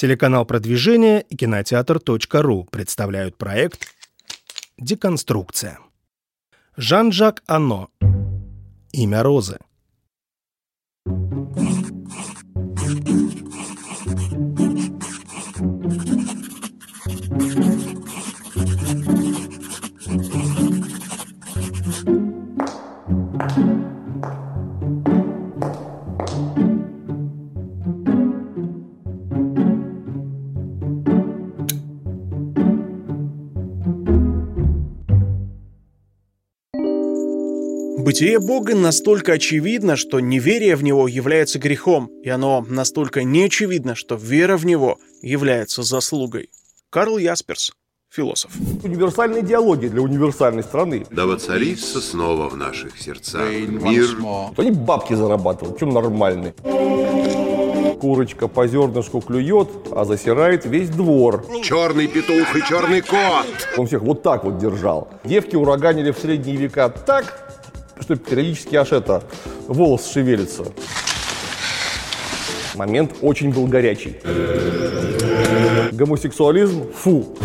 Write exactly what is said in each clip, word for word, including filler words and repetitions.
Телеканал «Продвижение» и кинотеатр точка ру представляют проект «Деконструкция». Жан-Жак Анно. Имя Розы. Бытие Бога настолько очевидно, что неверие в Него является грехом, и оно настолько неочевидно, что вера в Него является заслугой. Карл Ясперс, философ. Универсальная идеология для универсальной страны. Да воцарится снова в наших сердцах мир. Они бабки зарабатывают, чем нормальные. Курочка по зернышку клюет, а засирает весь двор. Черный петух и черный кот. Он всех вот так вот держал. Девки ураганили в средние века так, что периодически аж это, волос шевелится. Момент очень был горячий. Гомосексуализм, фу.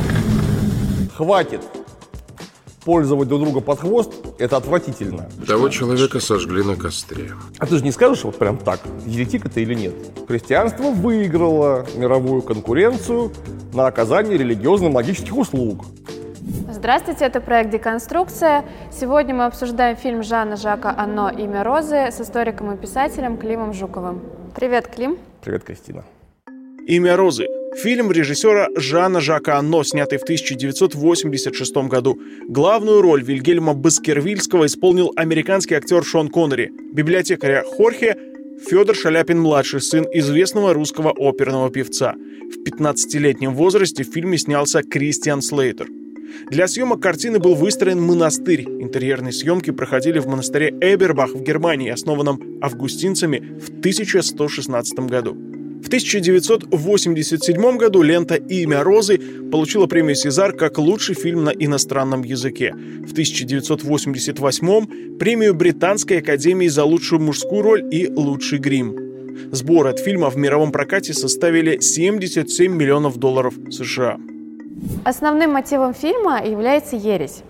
Хватит пользовать друг друга под хвост, это отвратительно. Того человека сожгли на костре. А ты же не скажешь вот прям так, еретик это или нет? Христианство выиграло мировую конкуренцию на оказание религиозно-магических услуг. Здравствуйте, это проект «Деконструкция». Сегодня мы обсуждаем фильм Жана-Жака Анно «Имя Розы» с историком и писателем Климом Жуковым. Привет, Клим. Привет, Кристина. «Имя Розы» — фильм режиссера Жана-Жака Анно, снятый в тысяча девятьсот восемьдесят шестом году. Главную роль Вильгельма Баскервильского исполнил американский актер Шон Коннери, библиотекаря Хорхе Федор Шаляпин-младший, сын известного русского оперного певца. В пятнадцатилетнем возрасте в фильме снялся Кристиан Слейтер. Для съемок картины был выстроен монастырь. Интерьерные съемки проходили в монастыре Эбербах в Германии, основанном августинцами в тысяча сто шестнадцатом году. В тысяча девятьсот восемьдесят седьмом году лента «Имя Розы» получила премию «Сезар» как лучший фильм на иностранном языке. В тысяча девятьсот восемьдесят восьмом премию Британской академии за лучшую мужскую роль и лучший грим. Сборы от фильма в мировом прокате составили семьдесят семь миллионов долларов США. Основным мотивом фильма является ересь.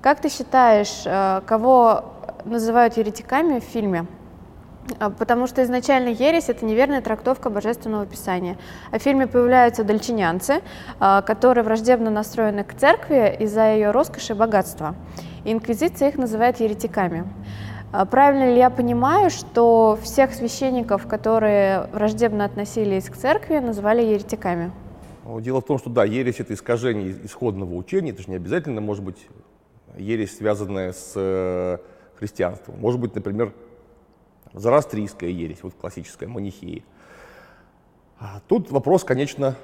Как ты считаешь, кого называют еретиками в фильме? Потому что изначально ересь — это неверная трактовка Божественного Писания. А в фильме появляются дальчинянцы, которые враждебно настроены к церкви из-за ее роскоши и богатства. Инквизиция их называет еретиками. Правильно ли я понимаю, что всех священников, которые враждебно относились к церкви, называли еретиками? Дело в том, что да, ересь — это искажение исходного учения, это же не обязательно может быть ересь, связанная с христианством. Может быть, например, зороастрийская ересь, вот классическая, манихея. Тут вопрос, конечно,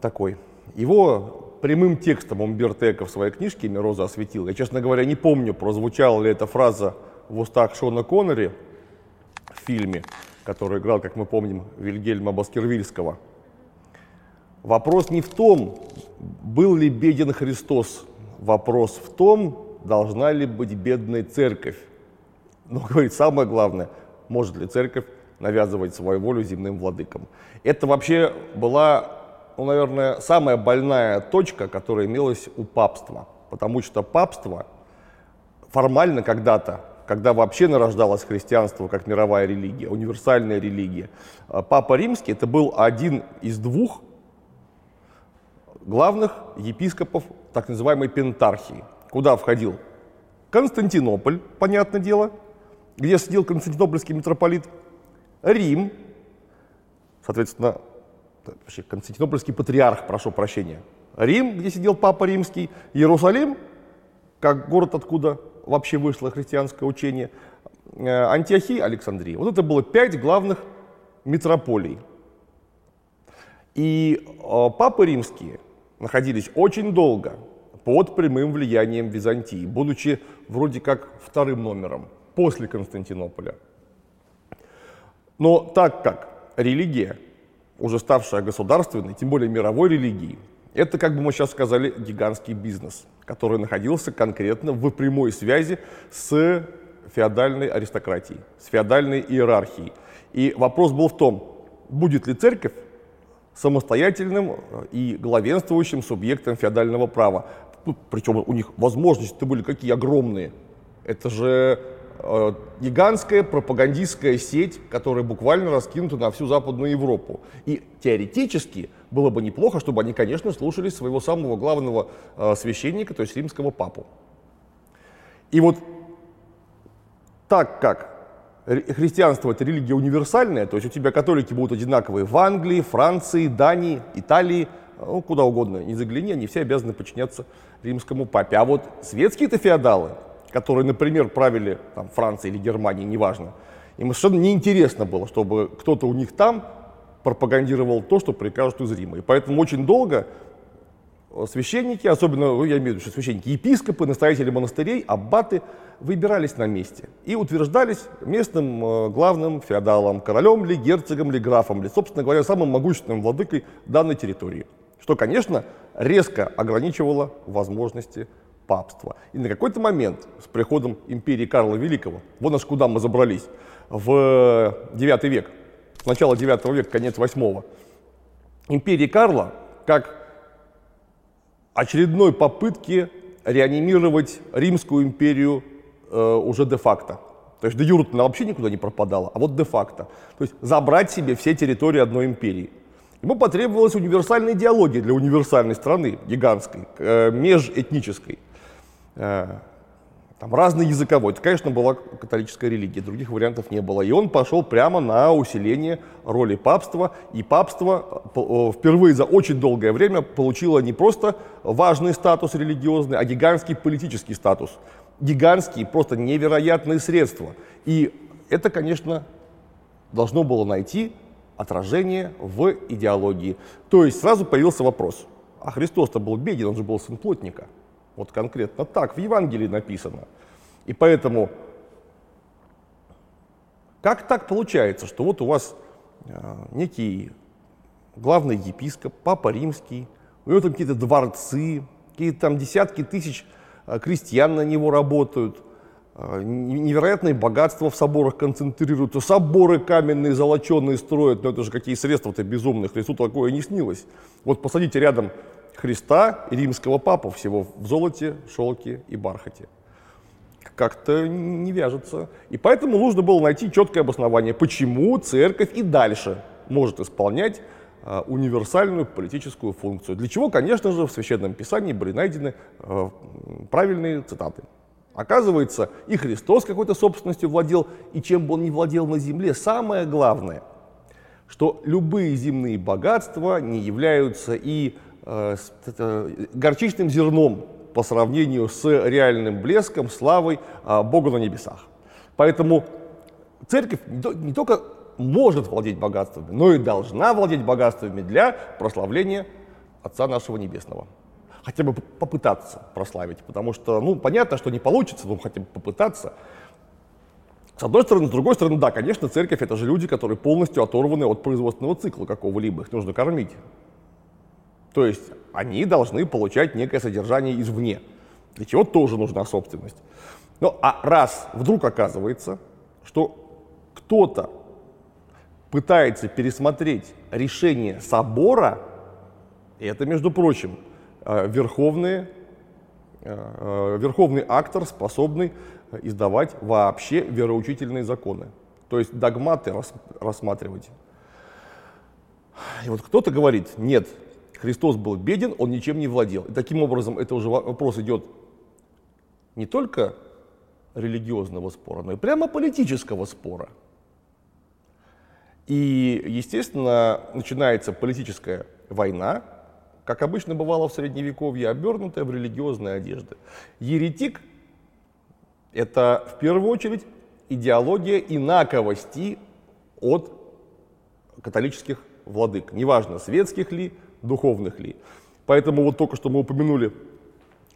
такой. Его прямым текстом Умберто Эко в своей книжке «Имя Розы» осветил. Я, честно говоря, не помню, прозвучала ли эта фраза в устах Шона Коннери в фильме, который играл, как мы помним, Вильгельма Баскервильского. Вопрос не в том, был ли беден Христос, вопрос в том, должна ли быть бедной церковь. Но, говорит, самое главное, может ли церковь навязывать свою волю земным владыкам. Это вообще была, ну, наверное, самая больная точка, которая имелась у папства. Потому что папство формально когда-то, когда вообще нарождалось христианство как мировая религия, универсальная религия, Папа Римский — это был один из двух главных епископов так называемой пентархии, куда входил Константинополь, понятное дело, где сидел константинопольский митрополит, Рим, соответственно, вообще константинопольский патриарх, прошу прощения, Рим, где сидел Папа Римский, Иерусалим, как город, откуда вообще вышло христианское учение, Антиохия, Александрия. Вот это было пять главных митрополий. И э, папы римские находились очень долго под прямым влиянием Византии, будучи вроде как вторым номером после Константинополя. Но так как религия, уже ставшая государственной, тем более мировой религией, это, как бы мы сейчас сказали, гигантский бизнес, который находился конкретно в прямой связи с феодальной аристократией, с феодальной иерархией. И вопрос был в том, будет ли церковь самостоятельным и главенствующим субъектом феодального права. Причем у них возможности-то были какие огромные. Это же э, гигантская пропагандистская сеть, которая буквально раскинута на всю Западную Европу. И теоретически было бы неплохо, чтобы они, конечно, слушались своего самого главного э, священника, то есть римского папу. И вот так как христианство — это религия универсальная, то есть у тебя католики будут одинаковые в Англии, Франции, Дании, Италии, ну, куда угодно, не загляни, они все обязаны подчиняться римскому папе. А вот светские-то феодалы, которые, например, правили там, Францией или Германией, неважно, им совершенно неинтересно было, чтобы кто-то у них там пропагандировал то, что прикажут из Рима. И поэтому очень долго священники, особенно, ну, я имею в виду, что священники, епископы, настоятели монастырей, аббаты, выбирались на месте и утверждались местным э, главным феодалом, королем ли, герцогом ли, графом ли, собственно говоря, самым могущественным владыкой данной территории, что, конечно, резко ограничивало возможности папства. И на какой-то момент с приходом империи Карла Великого, вон аж куда мы забрались, в девятый век, с начала девятого века, конец восьмого, империи Карла, как очередной попытки реанимировать Римскую империю э, уже де-факто. То есть де-юре она вообще никуда не пропадала, а вот де-факто. То есть забрать себе все территории одной империи. Ему потребовалась универсальная идеология для универсальной страны, гигантской, э, межэтнической. Э, там разной языковой. Это, конечно, была католическая религия, других вариантов не было. И он пошел прямо на усиление роли папства. И папство впервые за очень долгое время получило не просто важный статус религиозный, а гигантский политический статус. Гигантские, просто невероятные средства. И это, конечно, должно было найти отражение в идеологии. То есть сразу появился вопрос, а Христос-то был беден, он же был сын плотника. Вот конкретно так в Евангелии написано. И поэтому, как так получается, что вот у вас э, некий главный епископ, папа римский, у него там какие-то дворцы, какие-то там десятки тысяч э, крестьян на него работают, э, невероятные богатства в соборах концентрируются, соборы каменные, золоченые строят, но это же какие средства-то безумные, Христу такое не снилось. Вот посадите рядом Христа и римского папу всего в золоте, шелке и бархате. Как-то не вяжется. И поэтому нужно было найти четкое обоснование, почему церковь и дальше может исполнять э, универсальную политическую функцию. Для чего, конечно же, в Священном Писании были найдены э, правильные цитаты. Оказывается, и Христос какой-то собственностью владел, и чем бы он ни владел на земле, самое главное, что любые земные богатства не являются и с горчичным зерном по сравнению с реальным блеском, славой Бога на небесах. Поэтому церковь не только может владеть богатствами, но и должна владеть богатствами для прославления Отца нашего Небесного. Хотя бы попытаться прославить, потому что, ну, понятно, что не получится, но хотя бы попытаться. С одной стороны, с другой стороны, да, конечно, церковь — это же люди, которые полностью оторваны от производственного цикла какого-либо, их нужно кормить. То есть они должны получать некое содержание извне, для чего тоже нужна собственность. Ну а раз вдруг оказывается, что кто-то пытается пересмотреть решение собора, и это, между прочим, верховный, верховный актор, способный издавать вообще вероучительные законы, то есть догматы рассматривать. И вот кто-то говорит: нет, Христос был беден, он ничем не владел. И таким образом, это уже вопрос идет не только религиозного спора, но и прямо политического спора. И, естественно, начинается политическая война, как обычно бывало в Средневековье, обернутая в религиозные одежды. Еретик — это, в первую очередь, идеология инаковости от католических владык, неважно, светских ли, духовных ли. Поэтому вот только что мы упомянули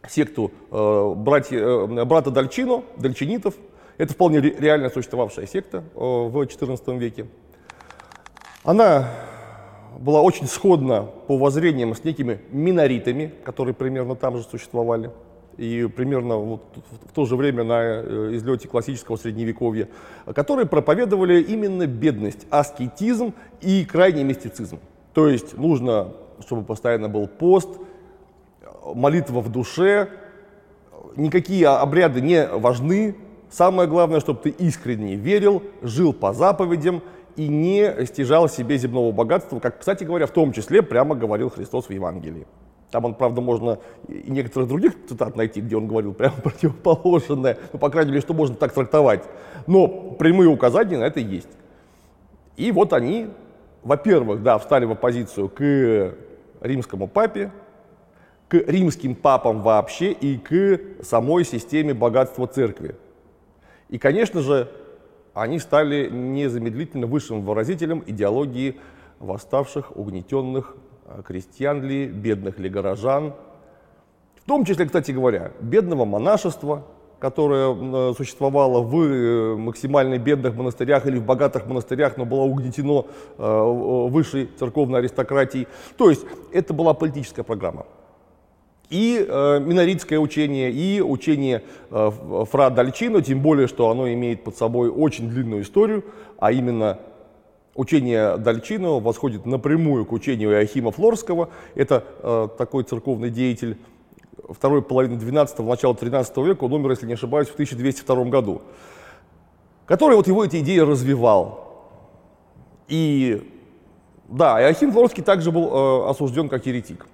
секту э, братья, э, брата Дольчино, дальчинитов. Это вполне ре- реально существовавшая секта э, в четырнадцатом веке. Она была очень сходна по воззрениям с некими миноритами, которые примерно там же существовали. И примерно вот в то же время на излете классического Средневековья, которые проповедовали именно бедность, аскетизм и крайний мистицизм. То есть нужно, чтобы постоянно был пост, молитва в душе, никакие обряды не важны. Самое главное, чтобы ты искренне верил, жил по заповедям и не стяжал себе земного богатства, как, кстати говоря, в том числе прямо говорил Христос в Евангелии. Там он, правда, можно и некоторых других цитат найти, где он говорил прямо противоположное, ну, по крайней мере, что можно так трактовать. Но прямые указания на это есть. И вот они, во-первых, да, встали в оппозицию к римскому папе, к римским папам вообще и к самой системе богатства церкви. И, конечно же, они стали незамедлительно высшим выразителем идеологии восставших, угнетенных крестьян ли, бедных ли горожан. В том числе, кстати говоря, бедного монашества, которое существовало в максимально бедных монастырях или в богатых монастырях, но было угнетено высшей церковной аристократией. То есть это была политическая программа. И э, миноритское учение, и учение э, Фра Дольчино, тем более, что оно имеет под собой очень длинную историю, а именно учение Дольчино восходит напрямую к учению Иоахима Флорского. Это э, такой церковный деятель второй половины двенадцатого, начала тринадцатого века, он умер, если не ошибаюсь, в тысяча двести втором году, который вот его эти идеи развивал. И да, Иоахим Флорский также был э, осужден как еретик.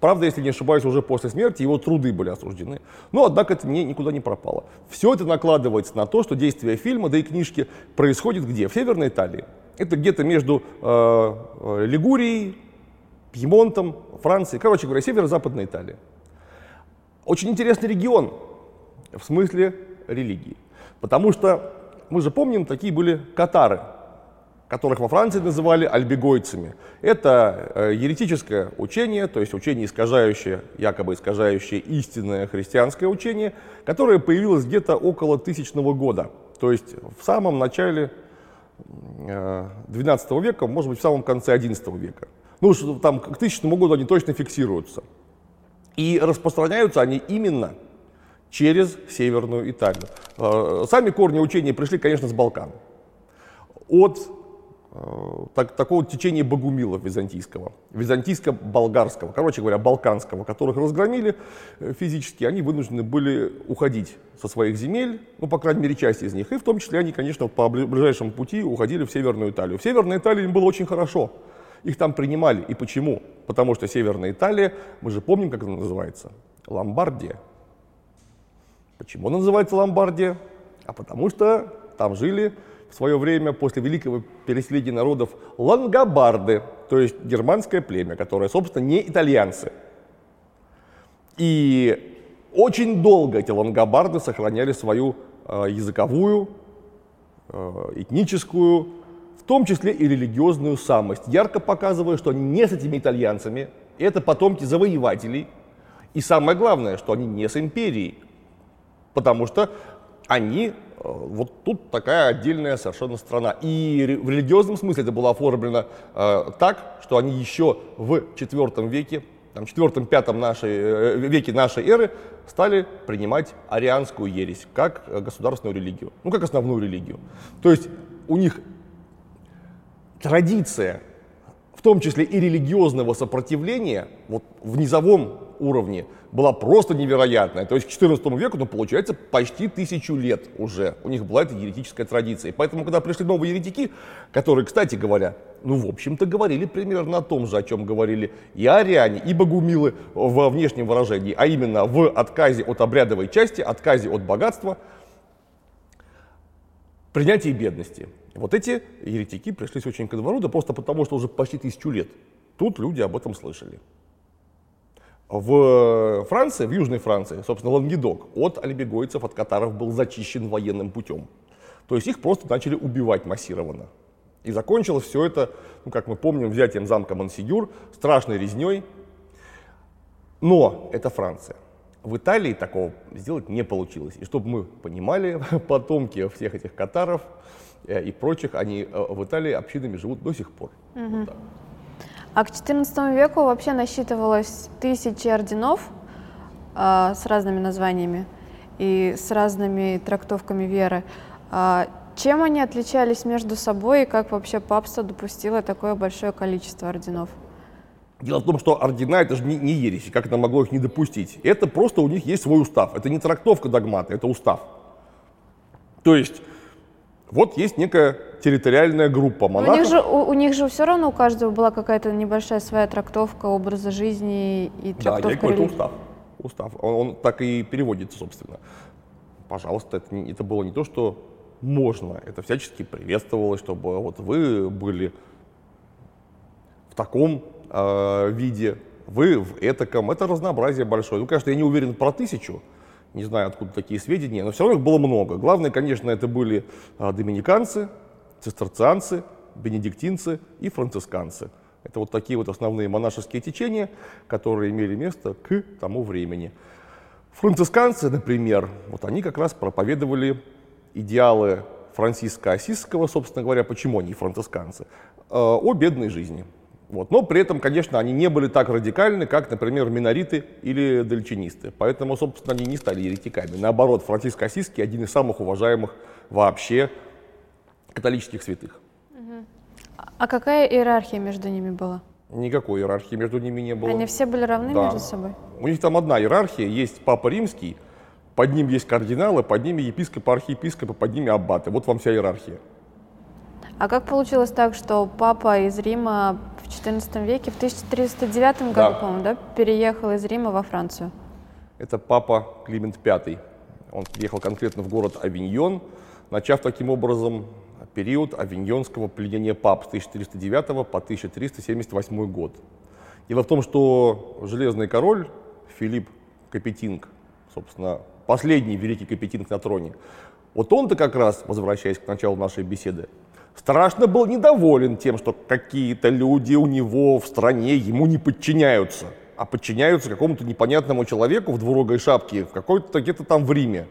Правда, если не ошибаюсь, уже после смерти его труды были осуждены. Но, однако, это не, никуда не пропало. Все это накладывается на то, что действие фильма, да и книжки, происходит где? В Северной Италии. Это где-то между э, Лигурией, Пьемонтом, Францией. Короче говоря, северо-западная Италия. Очень интересный регион в смысле религии. Потому что, мы же помним, такие были катары, которых во Франции называли альбегойцами. Это еретическое учение, то есть учение, искажающее, якобы искажающее истинное христианское учение, которое появилось где-то около тысячного года, то есть в самом начале двенадцатого века, может быть, в самом конце одиннадцатого века. Ну, там к тысячному году они точно фиксируются. И распространяются они именно через Северную Италию. Сами корни учения пришли, конечно, с Балкан. От Так, такого течения богумилов византийского, византийско-болгарского, короче говоря, балканского, которых разгромили физически, они вынуждены были уходить со своих земель, ну, по крайней мере, часть из них, и в том числе они, конечно, по ближайшему пути уходили в Северную Италию. В Северной Италии им было очень хорошо, их там принимали. И почему? Потому что Северная Италия, мы же помним, как она называется, Ломбардия. Почему она называется Ломбардия? А потому что там жили в свое время, после великого переселения народов, лангобарды, то есть германское племя, которое, собственно, не итальянцы. И очень долго эти лангобарды сохраняли свою э, языковую, э, этническую, в том числе и религиозную самость, ярко показывая, что они не с этими итальянцами, это потомки завоевателей, и самое главное, что они не с империей, потому что они... Вот тут такая отдельная совершенно страна. И в религиозном смысле это было оформлено э, так, что они еще в четвёртом веке, там, четвёртом-пятом нашей, э, веке нашей эры стали принимать арианскую ересь как государственную религию, ну, как основную религию. То есть у них традиция, в том числе и религиозного сопротивления, вот в низовом уровне была просто невероятная. То есть к четырнадцатому веку, ну, получается, почти тысячу лет уже у них была эта еретическая традиция. И поэтому, когда пришли новые еретики, которые, кстати говоря, ну, в общем-то, говорили примерно о том же, о чем говорили и ариане, и богумилы во внешнем выражении, а именно в отказе от обрядовой части, отказе от богатства, принятии бедности. Вот эти еретики пришлись очень ко двору, да просто потому, что уже почти тысячу лет тут люди об этом слышали. В Франции, в Южной Франции, собственно, Лангедок от альбегойцев, от катаров был зачищен военным путем. То есть их просто начали убивать массированно. И закончилось все это, ну, как мы помним, взятием замка Монсигюр, страшной резней. Но это Франция. В Италии такого сделать не получилось. И чтобы мы понимали, потомки всех этих катаров и прочих, они в Италии общинами живут до сих пор. Mm-hmm. Вот так. А к четырнадцатому веку вообще насчитывалось тысячи орденов э, с разными названиями и с разными трактовками веры. Э, чем они отличались между собой и как вообще папство допустило такое большое количество орденов? Дело в том, что ордена — это же не, не ереси, как это могло их не допустить. Это просто у них есть свой устав. Это не трактовка догмата, это устав. То есть вот есть некая территориальная группа монахов. У них же, у, у них же все равно у каждого была какая-то небольшая своя трактовка образа жизни и трактовка. Да, я говорю, это устав. Устав. Он, он так и переводится, собственно. Пожалуйста, это, не, это было не то, что можно. Это всячески приветствовалось, чтобы вот вы были в таком э, виде, вы в этаком. Это разнообразие большое. Ну, конечно, я не уверен про тысячу. Не знаю, откуда такие сведения, но все равно их было много. Главное, конечно, это были доминиканцы, цистерцианцы, бенедиктинцы и францисканцы. Это вот такие вот основные монашеские течения, которые имели место к тому времени. Францисканцы, например, вот они как раз проповедовали идеалы Франциска Ассизского, собственно говоря, почему они францисканцы, о бедной жизни. Вот. Но при этом, конечно, они не были так радикальны, как, например, минориты или дальчинисты. Поэтому, собственно, они не стали еретиками. Наоборот, Франциск Ассизский — один из самых уважаемых вообще католических святых. А какая иерархия между ними была? Никакой иерархии между ними не было. Они все были равны, да, между собой? У них там одна иерархия. Есть Папа Римский, под ним есть кардиналы, под ними епископы, архиепископы, под ними аббаты. Вот вам вся иерархия. А как получилось так, что папа из Рима в четырнадцатом веке, в тысяча триста девятом году, да, по-моему, да, переехал из Рима во Францию? Это папа Климент Пятый. Он переехал конкретно в город Авиньон, начав таким образом период авиньонского пленения пап с тысяча триста девятого по тысяча триста семьдесят восьмой год. Дело в том, что железный король Филипп Капетинг, собственно, последний великий Капетинг на троне, вот он-то как раз, возвращаясь к началу нашей беседы, страшно был недоволен тем, что какие-то люди у него в стране ему не подчиняются, а подчиняются какому-то непонятному человеку в двурогой шапке, в какой-то где-то там в Риме.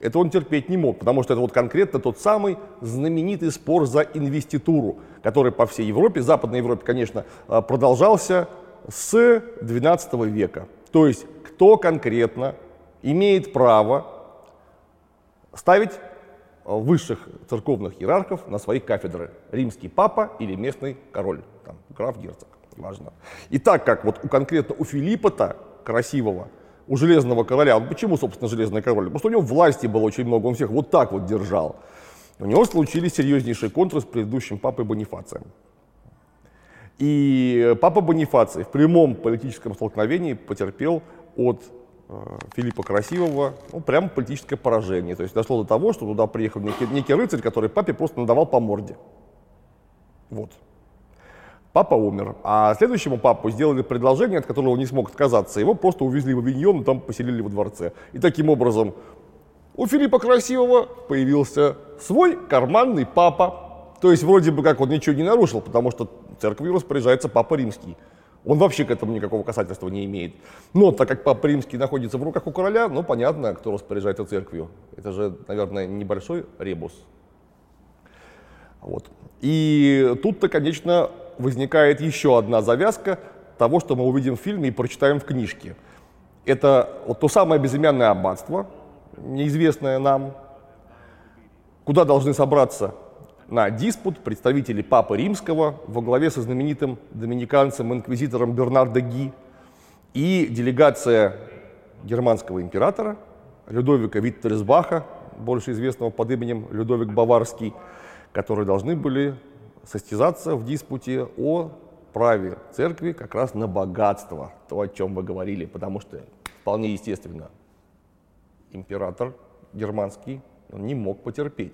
Это он терпеть не мог, потому что это вот конкретно тот самый знаменитый спор за инвеституру, который по всей Европе, Западной Европе, конечно, продолжался с двенадцатого века. То есть кто конкретно имеет право ставить высших церковных иерархов на свои кафедры. Римский папа или местный король, там, граф, герцог, неважно. И так как вот у конкретно у Филиппа-то Красивого, у Железного короля, он почему, собственно, Железный король? Потому что у него власти было очень много, он всех вот так вот держал. У него случились серьезнейшие контры с предыдущим папой Бонифацием. И папа Бонифаций в прямом политическом столкновении потерпел от Филиппа Красивого, ну, прямо политическое поражение. То есть дошло до того, что туда приехал некий, некий рыцарь, который папе просто надавал по морде. Вот. Папа умер. А следующему папу сделали предложение, от которого он не смог отказаться. Его просто увезли в Авиньон и там поселили во дворце. И таким образом у Филиппа Красивого появился свой карманный папа. То есть вроде бы как он ничего не нарушил, потому что церковью распоряжается Папа Римский. Он вообще к этому никакого касательства не имеет. Но так как Папа Римский находится в руках у короля, ну, понятно, кто распоряжается церковью. Это же, наверное, небольшой ребус. Вот. И тут-то, конечно, возникает еще одна завязка того, что мы увидим в фильме и прочитаем в книжке. Это вот то самое безымянное аббатство, неизвестное нам, куда должны собраться на диспут представители Папы Римского во главе со знаменитым доминиканцем-инквизитором Бернардо Ги и делегация германского императора Людовика Виттельсбаха, больше известного под именем Людовик Баварский, которые должны были состязаться в диспуте о праве церкви как раз на богатство, то, о чем вы говорили, потому что, вполне естественно, император германский не мог потерпеть,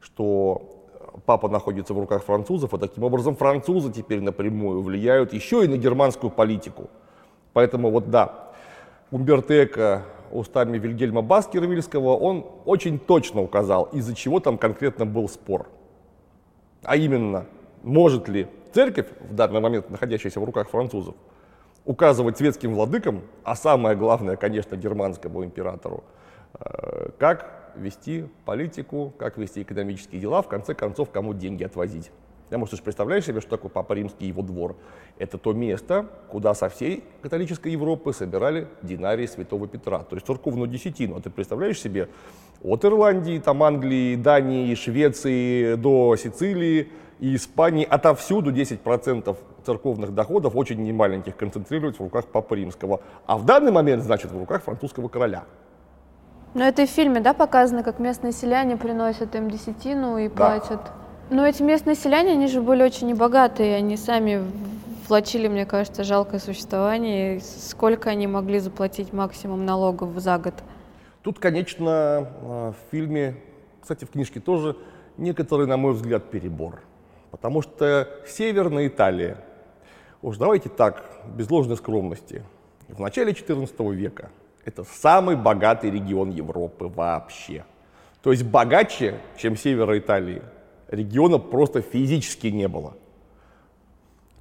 что папа находится в руках французов, а таким образом французы теперь напрямую влияют еще и на германскую политику. Поэтому вот да, Умберто Эко устами Вильгельма Баскервильского, он очень точно указал, из-за чего там конкретно был спор. А именно, может ли церковь, в данный момент находящаяся в руках французов, указывать светским владыкам, а самое главное, конечно, германскому императору, как вести политику, как вести экономические дела, в конце концов, кому деньги отвозить. Потому что ты же представляешь себе, что такое Папа Римский и его двор. Это то место, куда со всей католической Европы собирали динарии Святого Петра, то есть церковную десятину. А ты представляешь себе, от Ирландии, там, Англии, Дании, Швеции до Сицилии, и Испании отовсюду десять процентов церковных доходов, очень немаленьких, концентрируется в руках Папы Римского. А в данный момент, значит, в руках французского короля. Но это и в фильме, да, показано, как местные селяне приносят им десятину и да. платят. Но эти местные селяне, они же были очень небогатые, они сами влачили, мне кажется, жалкое существование. Сколько они могли заплатить максимум налогов за год? Тут, конечно, в фильме, кстати, в книжке тоже, некоторый, на мой взгляд, перебор. Потому что Северная Италия, уж давайте так, без ложной скромности, в начале четырнадцатого века это самый богатый регион Европы вообще. То есть богаче, чем севера Италии, региона просто физически не было.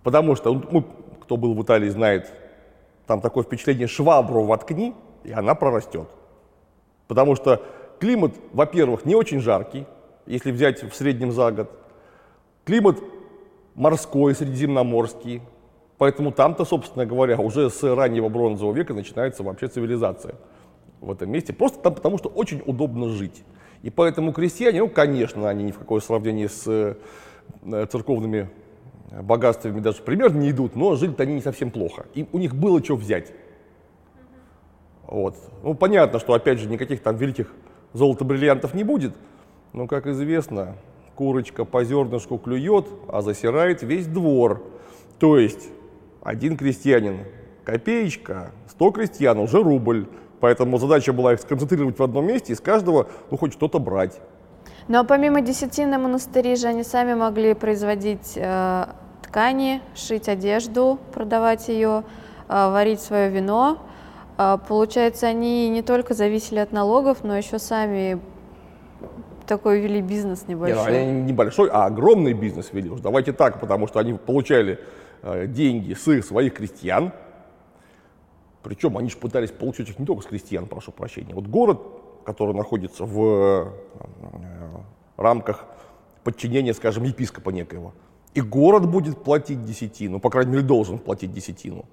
Потому что, ну, кто был в Италии, знает, там такое впечатление: швабру воткни, и она прорастет. Потому что климат, во-первых, не очень жаркий, если взять в среднем за год. Климат морской, средиземноморский. Поэтому там-то, собственно говоря, уже с раннего бронзового века начинается вообще цивилизация в этом месте. Просто там потому, что очень удобно жить. И поэтому крестьяне, ну, конечно, они ни в какое сравнение с церковными богатствами даже примерно не идут, но жили-то они не совсем плохо. Им, у них было что взять. Вот. Ну, понятно, что, опять же, никаких там великих золото-бриллиантов не будет, но, как известно, курочка по зернышку клюет, а засирает весь двор. То есть один крестьянин копеечка, сто крестьян уже рубль. Поэтому задача была их сконцентрировать в одном месте и с каждого, ну, хоть что-то брать. Ну а помимо десятины, монастыри же они сами могли производить э, ткани, шить одежду, продавать ее, э, варить свое вино. Э, получается, они не только зависели от налогов, но еще сами такой вели бизнес небольшой. Не, они небольшой, а огромный бизнес вели. Уж давайте так, потому что они получали э, деньги с их своих крестьян. Причем они же пытались получить их не только с крестьян, прошу прощения. Вот город, который находится в рамках подчинения, скажем, епископа некоего, и город будет платить десятину, по крайней мере, должен платить десятину.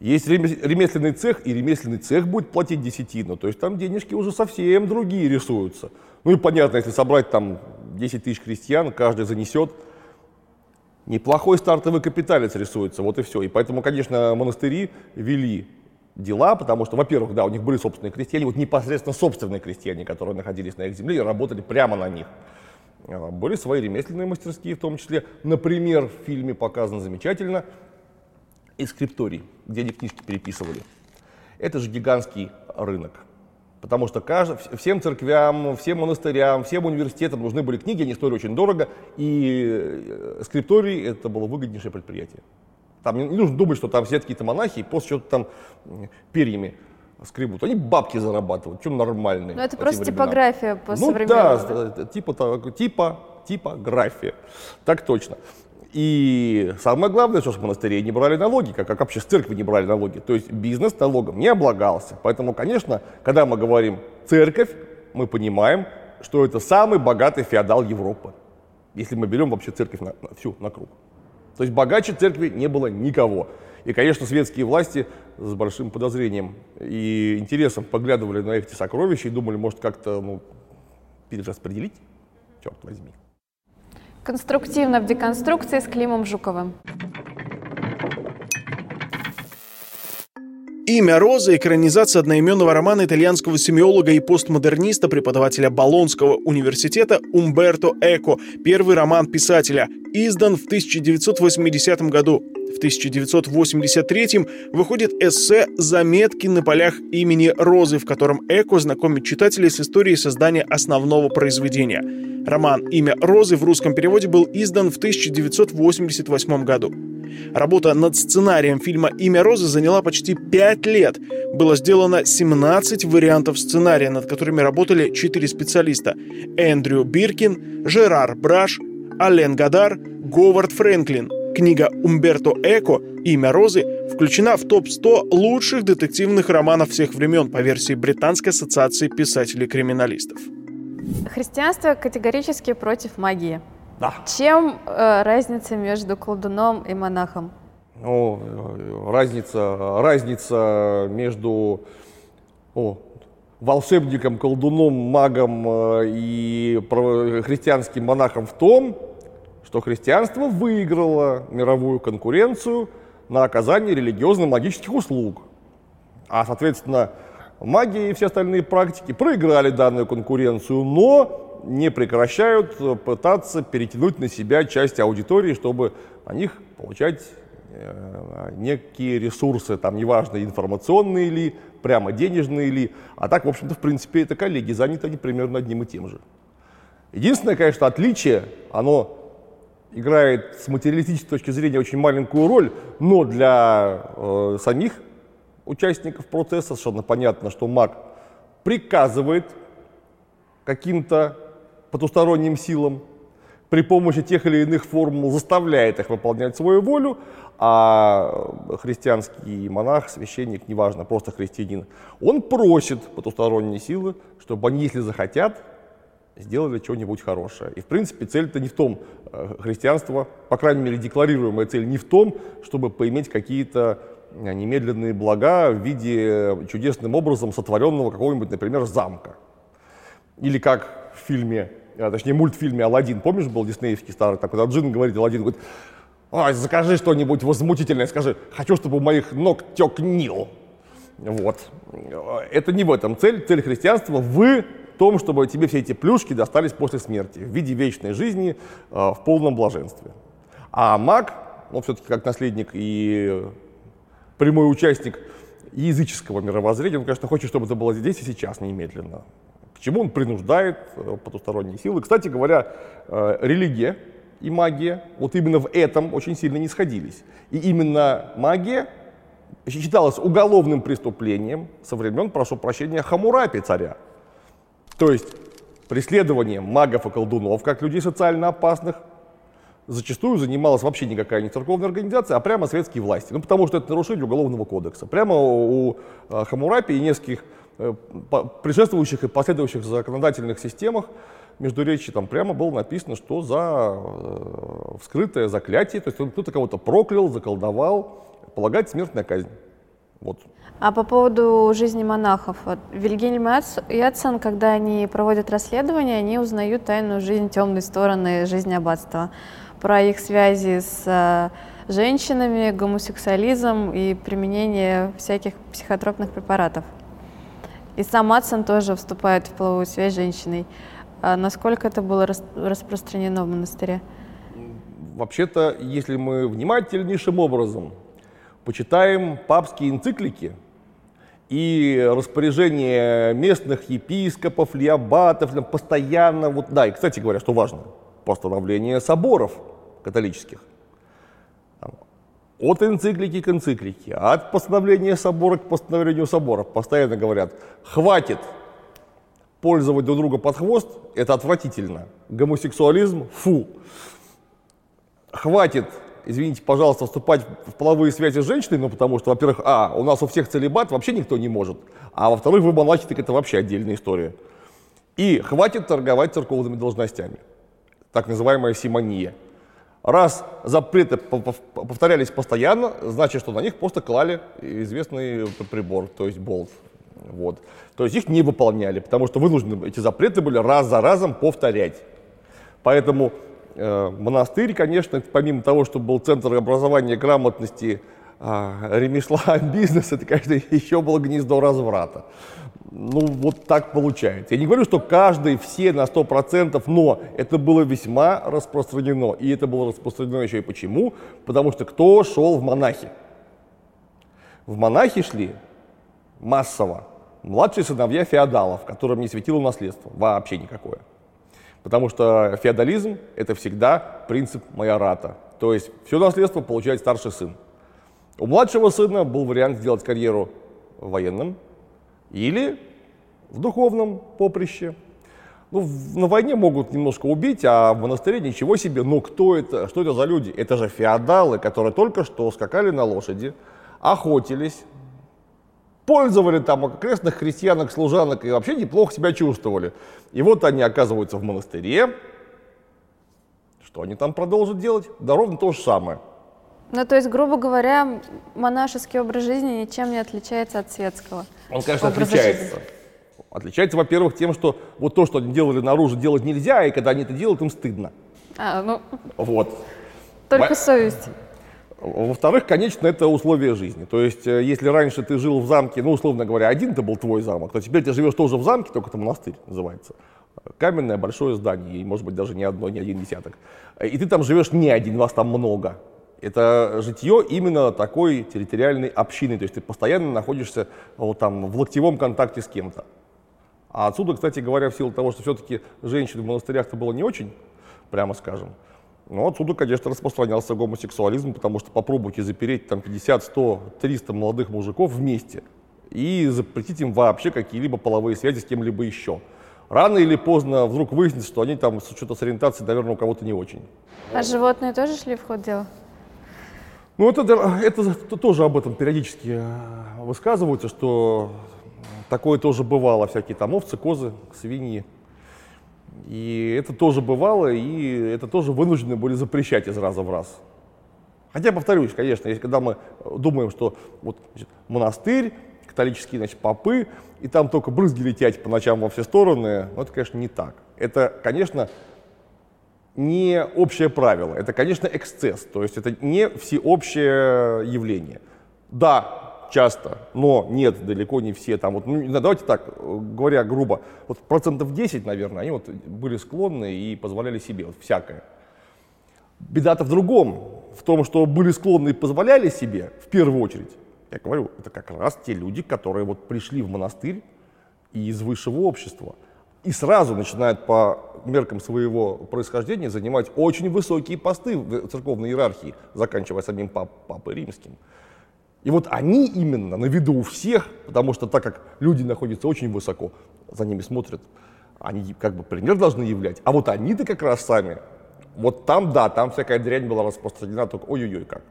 Есть ремесленный цех, и ремесленный цех будет платить десятину, то есть там денежки уже совсем другие рисуются. Ну и понятно, если собрать там десять тысяч крестьян, каждый занесет, неплохой стартовый капиталец рисуется, вот и все. И поэтому, конечно, монастыри вели дела, потому что, во-первых, да, у них были собственные крестьяне, вот непосредственно собственные крестьяне, которые находились на их земле и работали прямо на них. Были свои ремесленные мастерские, в том числе, например, в фильме показано замечательно, из скрипторий, где они книжки переписывали. Это же гигантский рынок, потому что каждый, всем церквям, всем монастырям, всем университетам нужны были книги, они стоили очень дорого, и скрипторий — это было выгоднейшее предприятие. Там не нужно думать, что там сидят какие-то монахи и после что-то там перьями скребут. Они бабки зарабатывают, чем нормальные. Но это просто временам. Типография по современному. Ну да, типа, типа, типография, так точно. И самое главное, что с монастырей не брали налоги, как, как вообще с церкви не брали налоги. То есть бизнес налогом не облагался. Поэтому, конечно, когда мы говорим «церковь», мы понимаем, что это самый богатый феодал Европы, если мы берем вообще церковь на, на, всю на круг. То есть богаче церкви не было никого. И, конечно, светские власти с большим подозрением и интересом поглядывали на эти сокровища и думали, может, как-то, ну, перераспределить, черт возьми. Конструктивно в деконструкции с Климом Жуковым. «Имя Розы» — экранизация одноименного романа итальянского семиолога и постмодерниста, преподавателя Болонского университета Умберто Эко, первый роман писателя, издан в тысяча девятьсот восьмидесятом году. В тысяча девятьсот восемьдесят третьем выходит эссе «Заметки на полях имени Розы», в котором Эко знакомит читателей с историей создания основного произведения. Роман «Имя Розы» в русском переводе был издан в тысяча девятьсот восемьдесят восьмом году. Работа над сценарием фильма «Имя Розы» заняла почти пять лет. Было сделано семнадцать вариантов сценария, над которыми работали четыре специалиста: Эндрю Биркин, Жерар Браш, Ален Гадар, Говард Фрэнклин. Книга Умберто Эко «Имя Розы» включена в топ сто лучших детективных романов всех времен по версии Британской ассоциации писателей-криминалистов. Христианство категорически против магии. Да. Чем э, разница между колдуном и монахом? Ну, разница, разница между о, волшебником, колдуном, магом и христианским монахом в том, что христианство выиграло мировую конкуренцию на оказание религиозно-магических услуг, а, соответственно, магия и все остальные практики проиграли данную конкуренцию, но не прекращают пытаться перетянуть на себя часть аудитории, чтобы о них получать э, некие ресурсы, там, неважно, информационные ли, прямо денежные ли, а так, в общем-то, в принципе, это коллеги, заняты они примерно одним и тем же. Единственное, конечно, отличие, оно играет с материалистической точки зрения очень маленькую роль, но для э, самих участников процесса совершенно понятно, что маг приказывает каким-то потусторонним силам, при помощи тех или иных формул заставляет их выполнять свою волю, а христианский монах, священник, неважно, просто христианин, он просит потусторонние силы, чтобы они, если захотят, сделали что-нибудь хорошее. И, в принципе, цель-то не в том, христианство, по крайней мере, декларируемая цель не в том, чтобы поиметь какие-то немедленные блага в виде чудесным образом сотворенного какого-нибудь, например, замка. Или как в фильме, точнее, мультфильме «Аладдин», помнишь, был диснеевский старый, так, когда Джин говорит, Аладдин говорит: «Ой, закажи что-нибудь возмутительное, скажи, хочу, чтобы у моих ног тек Нил». Вот. Это не в этом цель. Цель христианства в том, чтобы тебе все эти плюшки достались после смерти в виде вечной жизни э, в полном блаженстве. А маг, ну, все-таки как наследник и прямой участник языческого мировоззрения, он, конечно, хочет, чтобы это было здесь и сейчас, немедленно. К чему он принуждает потусторонние силы. Кстати говоря, э, религия и магия вот именно в этом очень сильно не сходились. И именно магия считалась уголовным преступлением со времен, прошу прощения, Хаммурапи царя. То есть преследование магов и колдунов, как людей социально опасных, зачастую занималась вообще никакая не церковная организация, а прямо светские власти. Ну, потому что это нарушение Уголовного кодекса. Прямо у Хаммурапи и нескольких предшествующих и последующих законодательных системах Междуречья там прямо было написано, что за вскрытое заклятие, то есть кто-то кого-то проклял, заколдовал, полагать смертная казнь. Вот. А по поводу жизни монахов, вот, Вильгельм и Адсон, когда они проводят расследование, они узнают тайную жизнь, темные стороны жизни аббатства, про их связи с а, женщинами, гомосексуализм и применение всяких психотропных препаратов. И сам Адсон тоже вступает в половую связь с женщиной. А насколько это было рас- распространено в монастыре? Вообще-то, если мы внимательнейшим образом почитаем папские энциклики и распоряжение местных епископов, аббатов, постоянно, вот, да, и, кстати говоря, что важно, постановление соборов католических. От энциклики к энциклике, от постановления собора к постановлению собора постоянно говорят: хватит пользовать друг друга под хвост, это отвратительно, гомосексуализм, фу, хватит, извините, пожалуйста, вступать в половые связи с женщиной, ну, потому что, во-первых, а, у нас у всех целибат, вообще никто не может, а во-вторых, вы монахи, так это вообще отдельная история. И хватит торговать церковными должностями, так называемая симония. Раз запреты повторялись постоянно, значит, что на них просто клали известный прибор, то есть болт. Вот. То есть их не выполняли, потому что вынуждены эти запреты были раз за разом повторять. Поэтому монастырь, конечно, помимо того, что был центр образования, грамотности, ремесла, бизнеса, это, конечно, еще было гнездо разврата. Ну, вот так получается. Я не говорю, что каждый, все на сто процентов, но это было весьма распространено. И это было распространено еще и почему? Потому что кто шел в монахи? В монахи шли массово младшие сыновья феодалов, которым не светило наследство, вообще никакое. Потому что феодализм – это всегда принцип майората. То есть все наследство получает старший сын. У младшего сына был вариант сделать карьеру в военном или в духовном поприще. Ну, в, на войне могут немножко убить, а в монастыре ничего себе. Но кто это? Что это за люди? Это же феодалы, которые только что скакали на лошади, охотились, пользовали там окрестных крестьянок, служанок и вообще неплохо себя чувствовали. И вот они оказываются в монастыре. Что они там продолжат делать? Да ровно то же самое. Ну, то есть, грубо говоря, монашеский образ жизни ничем не отличается от светского. Он, конечно, отличается. Жизни. Отличается, во-первых, тем, что вот то, что они делали наружу, делать нельзя, и когда они это делают, им стыдно. А, ну, вот. Только Во- совесть. Во-вторых, конечно, это условия жизни. То есть, если раньше ты жил в замке, ну, условно говоря, один это был твой замок, то теперь ты живешь тоже в замке, только это монастырь называется. Каменное большое здание, и, может быть, даже не одно, не один десяток. И ты там живешь не один, вас там много. Это житье именно такой территориальной общины. То есть ты постоянно находишься вот, там, в локтевом контакте с кем-то. А отсюда, кстати говоря, в силу того, что все-таки женщин в монастырях-то было не очень, прямо скажем, но отсюда, конечно, распространялся гомосексуализм, потому что попробуйте запереть там пятьдесят, сто, триста молодых мужиков вместе и запретить им вообще какие-либо половые связи с кем-либо еще. Рано или поздно вдруг выяснится, что они там что-то с ориентацией, наверное, у кого-то не очень. А животные тоже шли в ход дела? Ну, это, это, это тоже об этом периодически высказываются, что такое тоже бывало, всякие там овцы, козы, свиньи. И это тоже бывало, и это тоже вынуждены были запрещать из раза в раз. Хотя, повторюсь, конечно, если, когда мы думаем, что вот, значит, монастырь, католические, значит, попы, и там только брызги летят по ночам во все стороны, но это, конечно, не так. Это, конечно, не общее правило, это, конечно, эксцесс, то есть это не всеобщее явление. Да, часто, но нет, далеко не все. Там, вот, ну, давайте так, говоря грубо, вот процентов десять, наверное, они вот были склонны и позволяли себе вот всякое. Беда-то в другом, в том, что были склонны и позволяли себе, в первую очередь, я говорю, это как раз те люди, которые вот пришли в монастырь и из высшего общества и сразу начинают по меркам своего происхождения занимать очень высокие посты в церковной иерархии, заканчивая самим пап- папой римским. И вот они именно на виду у всех, потому что так как люди находятся очень высоко, за ними смотрят, они как бы пример должны являть, а вот они-то как раз сами, вот там, да, там всякая дрянь была распространена, только ой-ой-ой как.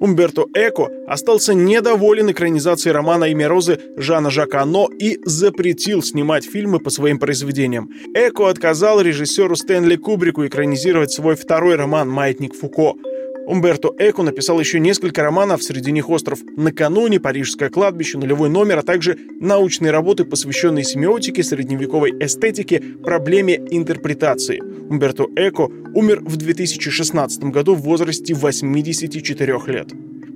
Умберто Эко остался недоволен экранизацией романа «Имя Розы» Жана-Жака Анно и запретил снимать фильмы по своим произведениям. Эко отказал режиссеру Стэнли Кубрику экранизировать свой второй роман «Маятник Фуко». Умберто Эко написал еще несколько романов, среди них «Остров накануне», «Парижское кладбище», «Нулевой номер», а также научные работы, посвященные семиотике, средневековой эстетике, проблеме интерпретации. Умберто Эко умер в две тысячи шестнадцатом году в возрасте восьмидесяти четырёх лет.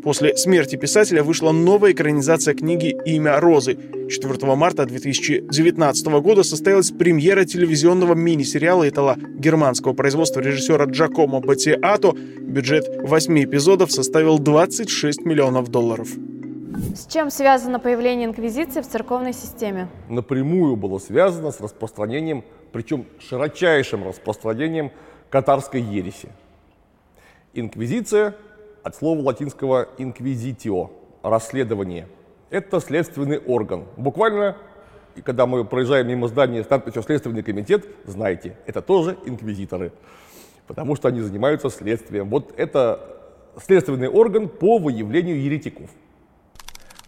После смерти писателя вышла новая экранизация книги «Имя Розы». четвёртого марта две тысячи девятнадцатого года состоялась премьера телевизионного мини-сериала итало-германского производства режиссера Джакомо Батиато. Бюджет восьми эпизодов составил двадцать шесть миллионов долларов. С чем связано появление инквизиции в церковной системе? Напрямую было связано с распространением, причем широчайшим распространением катарской ереси. Инквизиция от слова латинского «inquisitio» – «расследование». Это следственный орган. Буквально, когда мы проезжаем мимо здания, там еще следственный комитет, знаете, это тоже инквизиторы, потому что они занимаются следствием. Вот это следственный орган по выявлению еретиков.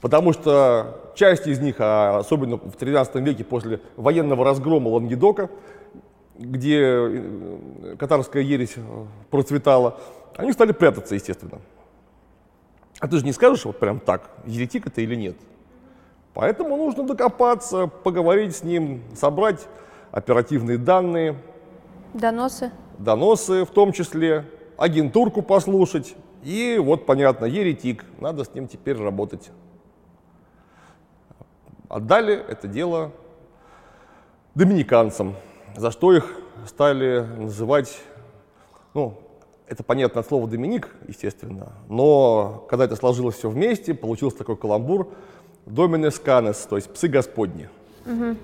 Потому что часть из них, особенно в тринадцатом веке после военного разгрома Лангедока, где катарская ересь процветала, они стали прятаться, естественно. А ты же не скажешь вот прям так, еретик это или нет. Поэтому нужно докопаться, поговорить с ним, собрать оперативные данные. Доносы. Доносы в том числе, агентурку послушать. И вот понятно, еретик, надо с ним теперь работать. Отдали это дело доминиканцам, за что их стали называть, ну, это понятно от слова «доминик», естественно, но когда это сложилось все вместе, получился такой каламбур «доминесканес», то есть «псы господни». Угу.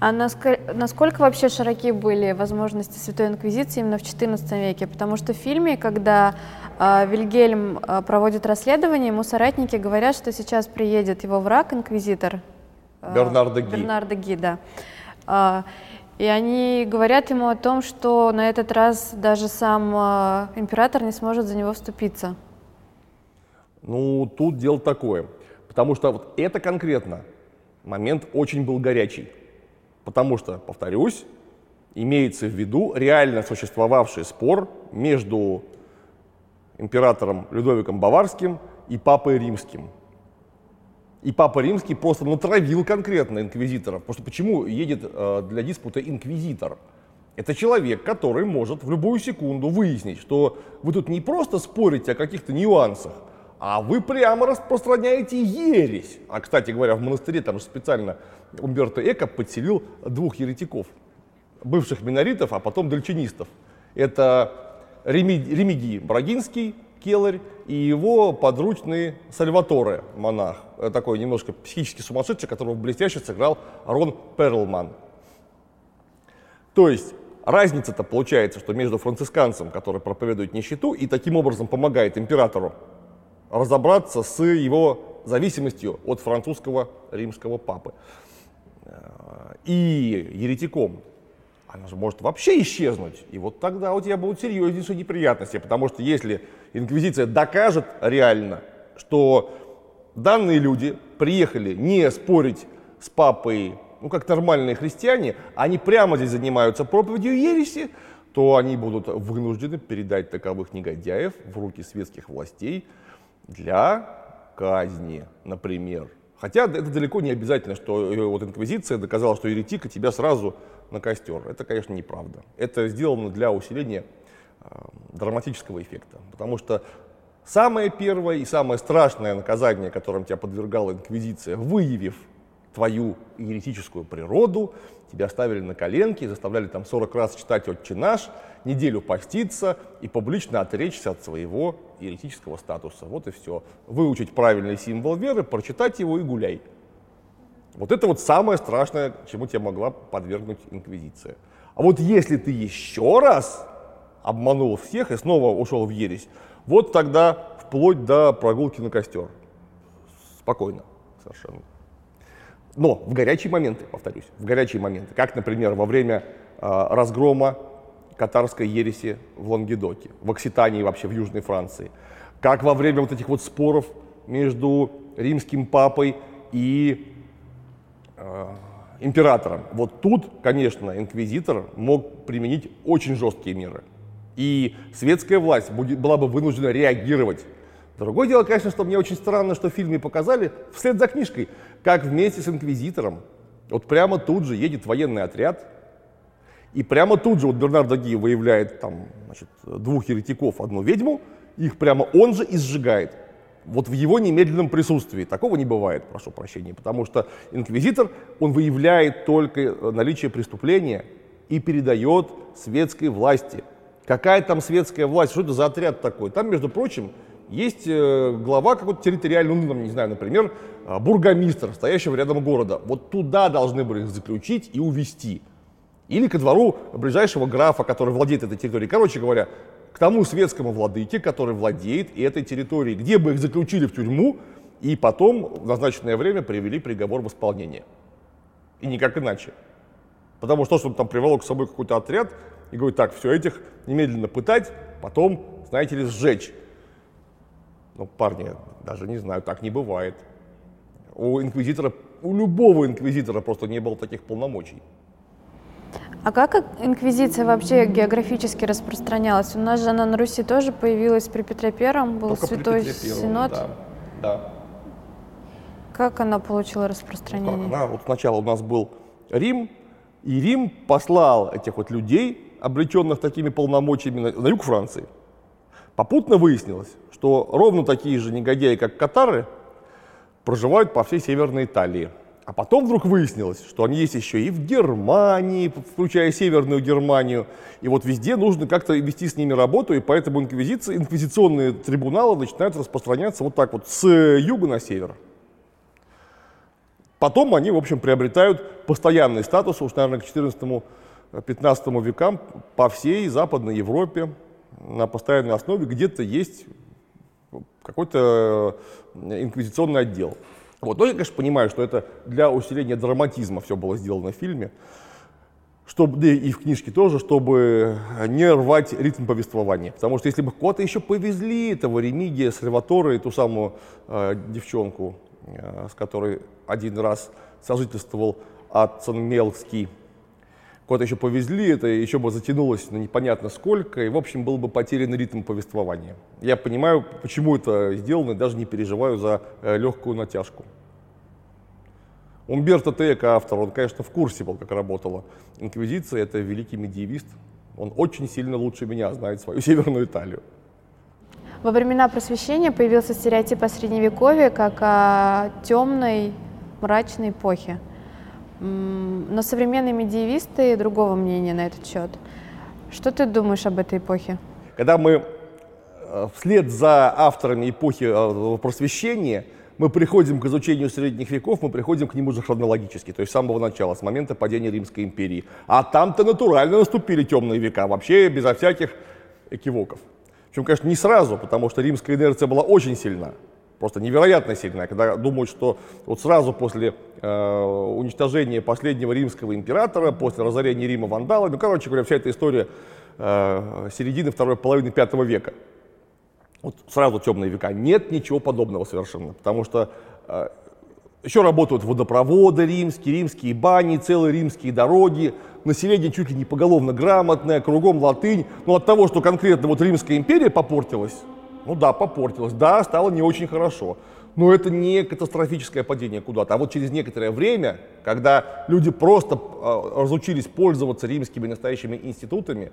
А насколько, насколько вообще широки были возможности Святой Инквизиции именно в четырнадцатом веке? Потому что в фильме, когда э, Вильгельм э, проводит расследование, ему соратники говорят, что сейчас приедет его враг, инквизитор. Э, Бернардо Ги. Бернардо Ги, да. Э, И они говорят ему о том, что на этот раз даже сам император не сможет за него вступиться. Ну, тут дело такое. Потому что вот это конкретно момент очень был горячий. Потому что, повторюсь, имеется в виду реально существовавший спор между императором Людовиком Баварским и папой Римским. И Папа Римский просто натравил конкретно инквизиторов. Потому что почему едет э, для диспута инквизитор? Это человек, который может в любую секунду выяснить, что вы тут не просто спорите о каких-то нюансах, а вы прямо распространяете ересь. А, кстати говоря, в монастыре там же специально Умберто Эко подселил двух еретиков, бывших миноритов, а потом дольчинистов. Это Ремигий Брагинский, келарь, и его подручный Сальваторе, монах, такой немножко психически сумасшедший, которого блестяще сыграл Рон Перлман. То есть разница-то получается, что между францисканцем, который проповедует нищету и таким образом помогает императору разобраться с его зависимостью от французского римского папы, и еретиком, она же может вообще исчезнуть, и вот тогда у тебя будут серьезнейшие неприятности, потому что если инквизиция докажет реально, что данные люди приехали не спорить с папой, ну как нормальные христиане, они прямо здесь занимаются проповедью ереси, то они будут вынуждены передать таковых негодяев в руки светских властей для казни, например. Хотя это далеко не обязательно, что вот инквизиция доказала, что еретика, тебя сразу на костер. Это, конечно, неправда. Это сделано для усиления э, драматического эффекта. Потому что самое первое и самое страшное наказание, которым тебя подвергала инквизиция, выявив твою еретическую природу, тебя ставили на коленки, заставляли там сорок раз читать «Отче наш», неделю поститься и публично отречься от своего еретического статуса. Вот и все. Выучить правильный символ веры, прочитать его и гуляй. Вот это вот самое страшное, чему тебя могла подвергнуть инквизиция. А вот если ты еще раз обманул всех и снова ушел в ересь, вот тогда вплоть до прогулки на костер. Спокойно совершенно. Но в горячие моменты, повторюсь, в горячие моменты, как, например, во время э, разгрома катарской ереси в Лангедоке, в Окситании, вообще в Южной Франции, как во время вот этих вот споров между римским папой и э, императором. Вот тут, конечно, инквизитор мог применить очень жесткие меры, и светская власть будет, была бы вынуждена реагировать. Другое дело, конечно, что мне очень странно, что в фильме показали, вслед за книжкой, как вместе с инквизитором вот прямо тут же едет военный отряд, и прямо тут же вот Бернардо Ги выявляет там, значит, двух еретиков, одну ведьму, их прямо он же и сжигает. Вот в его немедленном присутствии. Такого не бывает, прошу прощения, потому что инквизитор, он выявляет только наличие преступления и передает светской власти. Какая там светская власть? Что это за отряд такой? Там, между прочим, есть глава какой-то территориального, ну, не знаю, например, бургомистр, стоящего рядом города. Вот туда должны были их заключить и увезти. Или ко двору ближайшего графа, который владеет этой территорией. Короче говоря, к тому светскому владыке, который владеет этой территорией, где бы их заключили в тюрьму и потом в назначенное время привели приговор в исполнение. И никак иначе. Потому что он там приволок с собой какой-то отряд и говорит, так, все, этих немедленно пытать, потом, знаете ли, сжечь. Ну, парни, даже не знаю, так не бывает. У инквизитора, у любого инквизитора просто не было таких полномочий. А как инквизиция вообще географически распространялась? У нас же она на Руси тоже появилась при Петре Первом, был Только Святой при Петре Первом, Синод. Да, да. Как она получила распространение? Она, вот сначала у нас был Рим, и Рим послал этих вот людей, облеченных такими полномочиями, на, на юг Франции. Попутно выяснилось, что ровно такие же негодяи, как катары, проживают по всей Северной Италии. А потом вдруг выяснилось, что они есть еще и в Германии, включая Северную Германию. И вот везде нужно как-то вести с ними работу, и поэтому инквизиции, инквизиционные трибуналы начинают распространяться вот так вот с юга на север. Потом они, в общем, приобретают постоянный статус, уж, наверное, к четырнадцатому-пятнадцатому векам по всей Западной Европе. На постоянной основе где-то есть какой-то инквизиционный отдел. Вот. Но я, конечно, понимаю, что это для усиления драматизма все было сделано в фильме, чтобы, да и в книжке тоже, чтобы не рвать ритм повествования. Потому что если бы куда-то еще повезли этого Ремигия, Сальваторе и ту самую э, девчонку, э, с которой один раз сожительствовал Ацен Мелский, куда-то еще повезли, это еще бы затянулось на непонятно сколько, и, в общем, был бы потерян ритм повествования. Я понимаю, почему это сделано, и даже не переживаю за легкую натяжку. Умберто Эко, автор, он, конечно, в курсе был, как работала инквизиция, это великий медиевист, он очень сильно лучше меня знает свою Северную Италию. Во времена Просвещения появился стереотип о Средневековье как о темной, мрачной эпохе. Но современные медиевисты другого мнения на этот счет. Что ты думаешь об этой эпохе? Когда мы вслед за авторами эпохи Просвещения мы приходим к изучению средних веков, мы приходим к ним уже хронологически, то есть с самого начала, с момента падения Римской империи. А там-то натурально наступили темные века, вообще безо всяких экивоков. Причем, конечно, не сразу, потому что римская инерция была очень сильна, просто невероятно сильна. Когда думают, что вот сразу после э, уничтожения последнего римского императора, после разорения Рима вандалами, ну, короче говоря, вся эта история э, середины второй половины пятого века. Вот сразу темные века. Нет ничего подобного совершенно, потому что э, еще работают водопроводы римские, римские бани, целые римские дороги, население чуть ли не поголовно грамотное, кругом латынь. Но от того, что конкретно вот Римская империя попортилась, ну да, попортилась, да, стало не очень хорошо. Но это не катастрофическое падение куда-то. А вот через некоторое время, когда люди просто э, разучились пользоваться римскими настоящими институтами,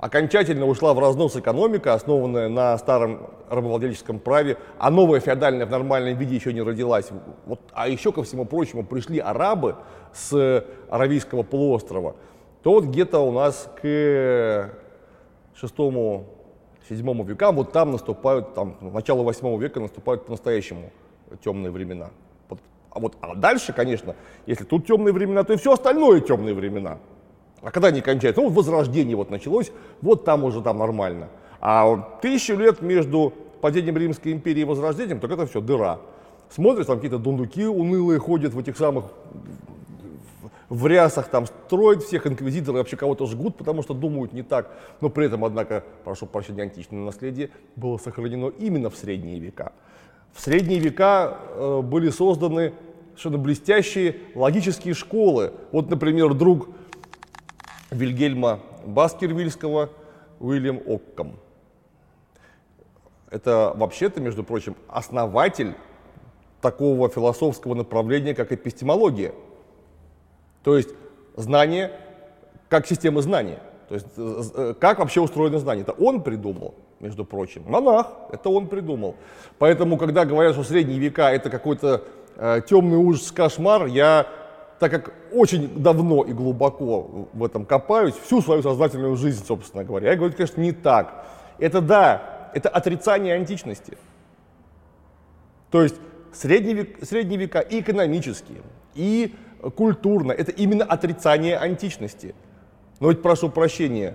окончательно ушла в разнос экономика, основанная на старом рабовладельческом праве, а новая феодальная в нормальном виде еще не родилась. Вот, а еще, ко всему прочему, пришли арабы с Аравийского полуострова, то вот где-то у нас к шестому-седьмому векам, вот там наступают, там, начало восьмого века наступают по-настоящему темные времена. А, вот, а дальше, конечно, если тут темные времена, то и все остальное темные времена. А когда они кончаются? Ну, возрождение вот началось, вот там уже там нормально. А тысячи лет между падением Римской империи и возрождением, так это все дыра. Смотришь, там какие-то дундуки унылые ходят в этих самых, в рясах, там строят всех, инквизиторы вообще кого-то жгут, потому что думают не так. Но при этом, однако, прошу прощения, античное наследие было сохранено именно в Средние века. В Средние века э, были созданы совершенно блестящие логические школы. Вот, например, друг Вильгельма Баскервильского, Уильям Оккам. Это вообще-то, между прочим, основатель такого философского направления, как эпистемология. То есть знание как система знания. То есть как вообще устроено знание. Это он придумал, между прочим. Монах, это он придумал. Поэтому, когда говорят, что средние века это какой-то э, темный ужас, кошмар, я... так как очень давно и глубоко в этом копаюсь, всю свою сознательную жизнь, собственно говоря, я говорю, конечно, не так. Это да, это отрицание античности. То есть средний век, средние века и экономически, и культурно, это именно отрицание античности. Но ведь, прошу прощения,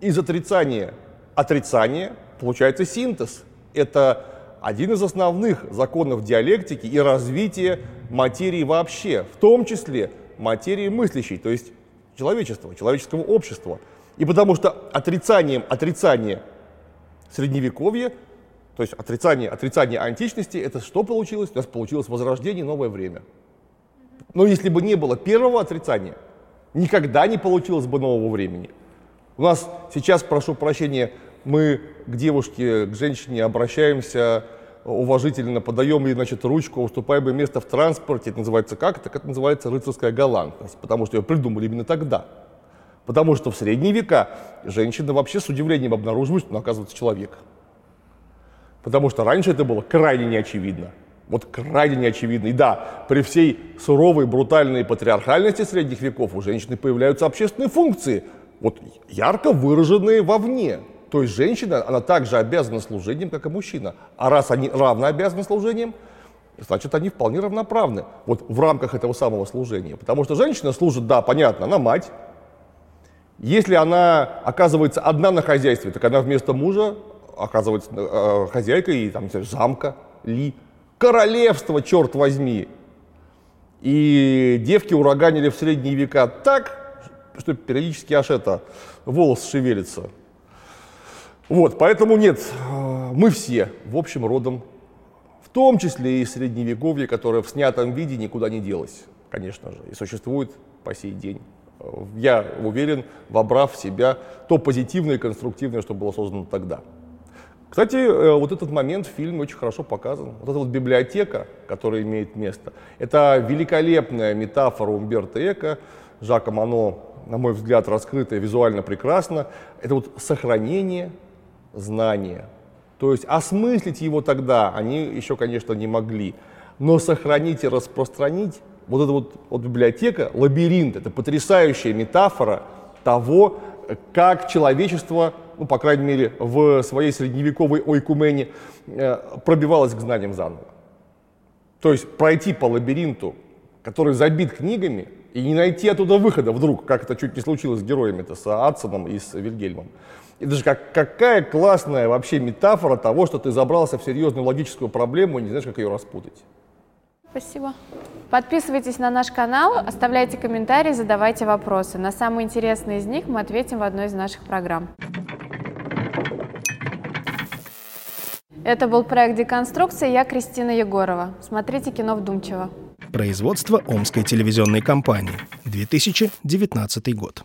из отрицания отрицания получается синтез. Это один из основных законов диалектики и развития материи вообще, в том числе материи мыслящей, то есть человечества, человеческого общества. И потому что отрицанием отрицания средневековья, то есть отрицание отрицания античности, это что получилось? У нас получилось возрождение, новое время. Но если бы не было первого отрицания, никогда не получилось бы нового времени. У нас сейчас, прошу прощения, мы к девушке, к женщине обращаемся уважительно, подаем ей, значит, ручку, уступаем ей место в транспорте. Это называется как? Так это называется рыцарская галантность, потому что ее придумали именно тогда. Потому что в средние века женщина вообще с удивлением обнаруживает, что она, оказывается, человек. Потому что раньше это было крайне неочевидно. Вот крайне неочевидно. И да, при всей суровой, брутальной патриархальности средних веков у женщины появляются общественные функции, вот ярко выраженные вовне. То есть женщина, она также обязана служением, как и мужчина. А раз они равно обязаны служением, значит, они вполне равноправны вот в рамках этого самого служения. Потому что женщина служит, да, понятно, она мать. Если она оказывается одна на хозяйстве, так она вместо мужа оказывается э, хозяйкой и там, замка, ли, королевства, черт возьми. И девки ураганили в средние века так, что периодически аж это, волос шевелится. Вот, поэтому нет, мы все, в общем, родом, в том числе и средневековье, которое в снятом виде никуда не делось, конечно же, и существует по сей день, я уверен, вобрав в себя то позитивное и конструктивное, что было создано тогда. Кстати, вот этот момент в фильме очень хорошо показан. Вот эта вот библиотека, которая имеет место, это великолепная метафора Умберто Эко, Жака Анно, на мой взгляд, раскрытая визуально прекрасно. Это вот сохранение знания. То есть осмыслить его тогда они еще, конечно, не могли, но сохранить и распространить вот эта вот, вот библиотека, лабиринт, это потрясающая метафора того, как человечество, ну, по крайней мере, в своей средневековой ойкумене пробивалось к знаниям заново. То есть пройти по лабиринту, который забит книгами, и не найти оттуда выхода вдруг, как это чуть не случилось с героями-то, с Адсоном и с Вильгельмом. Это же как, какая классная вообще метафора того, что ты забрался в серьезную логическую проблему и не знаешь, как ее распутать. Спасибо. Подписывайтесь на наш канал, оставляйте комментарии, задавайте вопросы. На самые интересные из них мы ответим в одной из наших программ. Это был проект «Деконструкция». Я Кристина Егорова. Смотрите кино вдумчиво. Производство Омской телевизионной компании. две тысячи девятнадцатый год.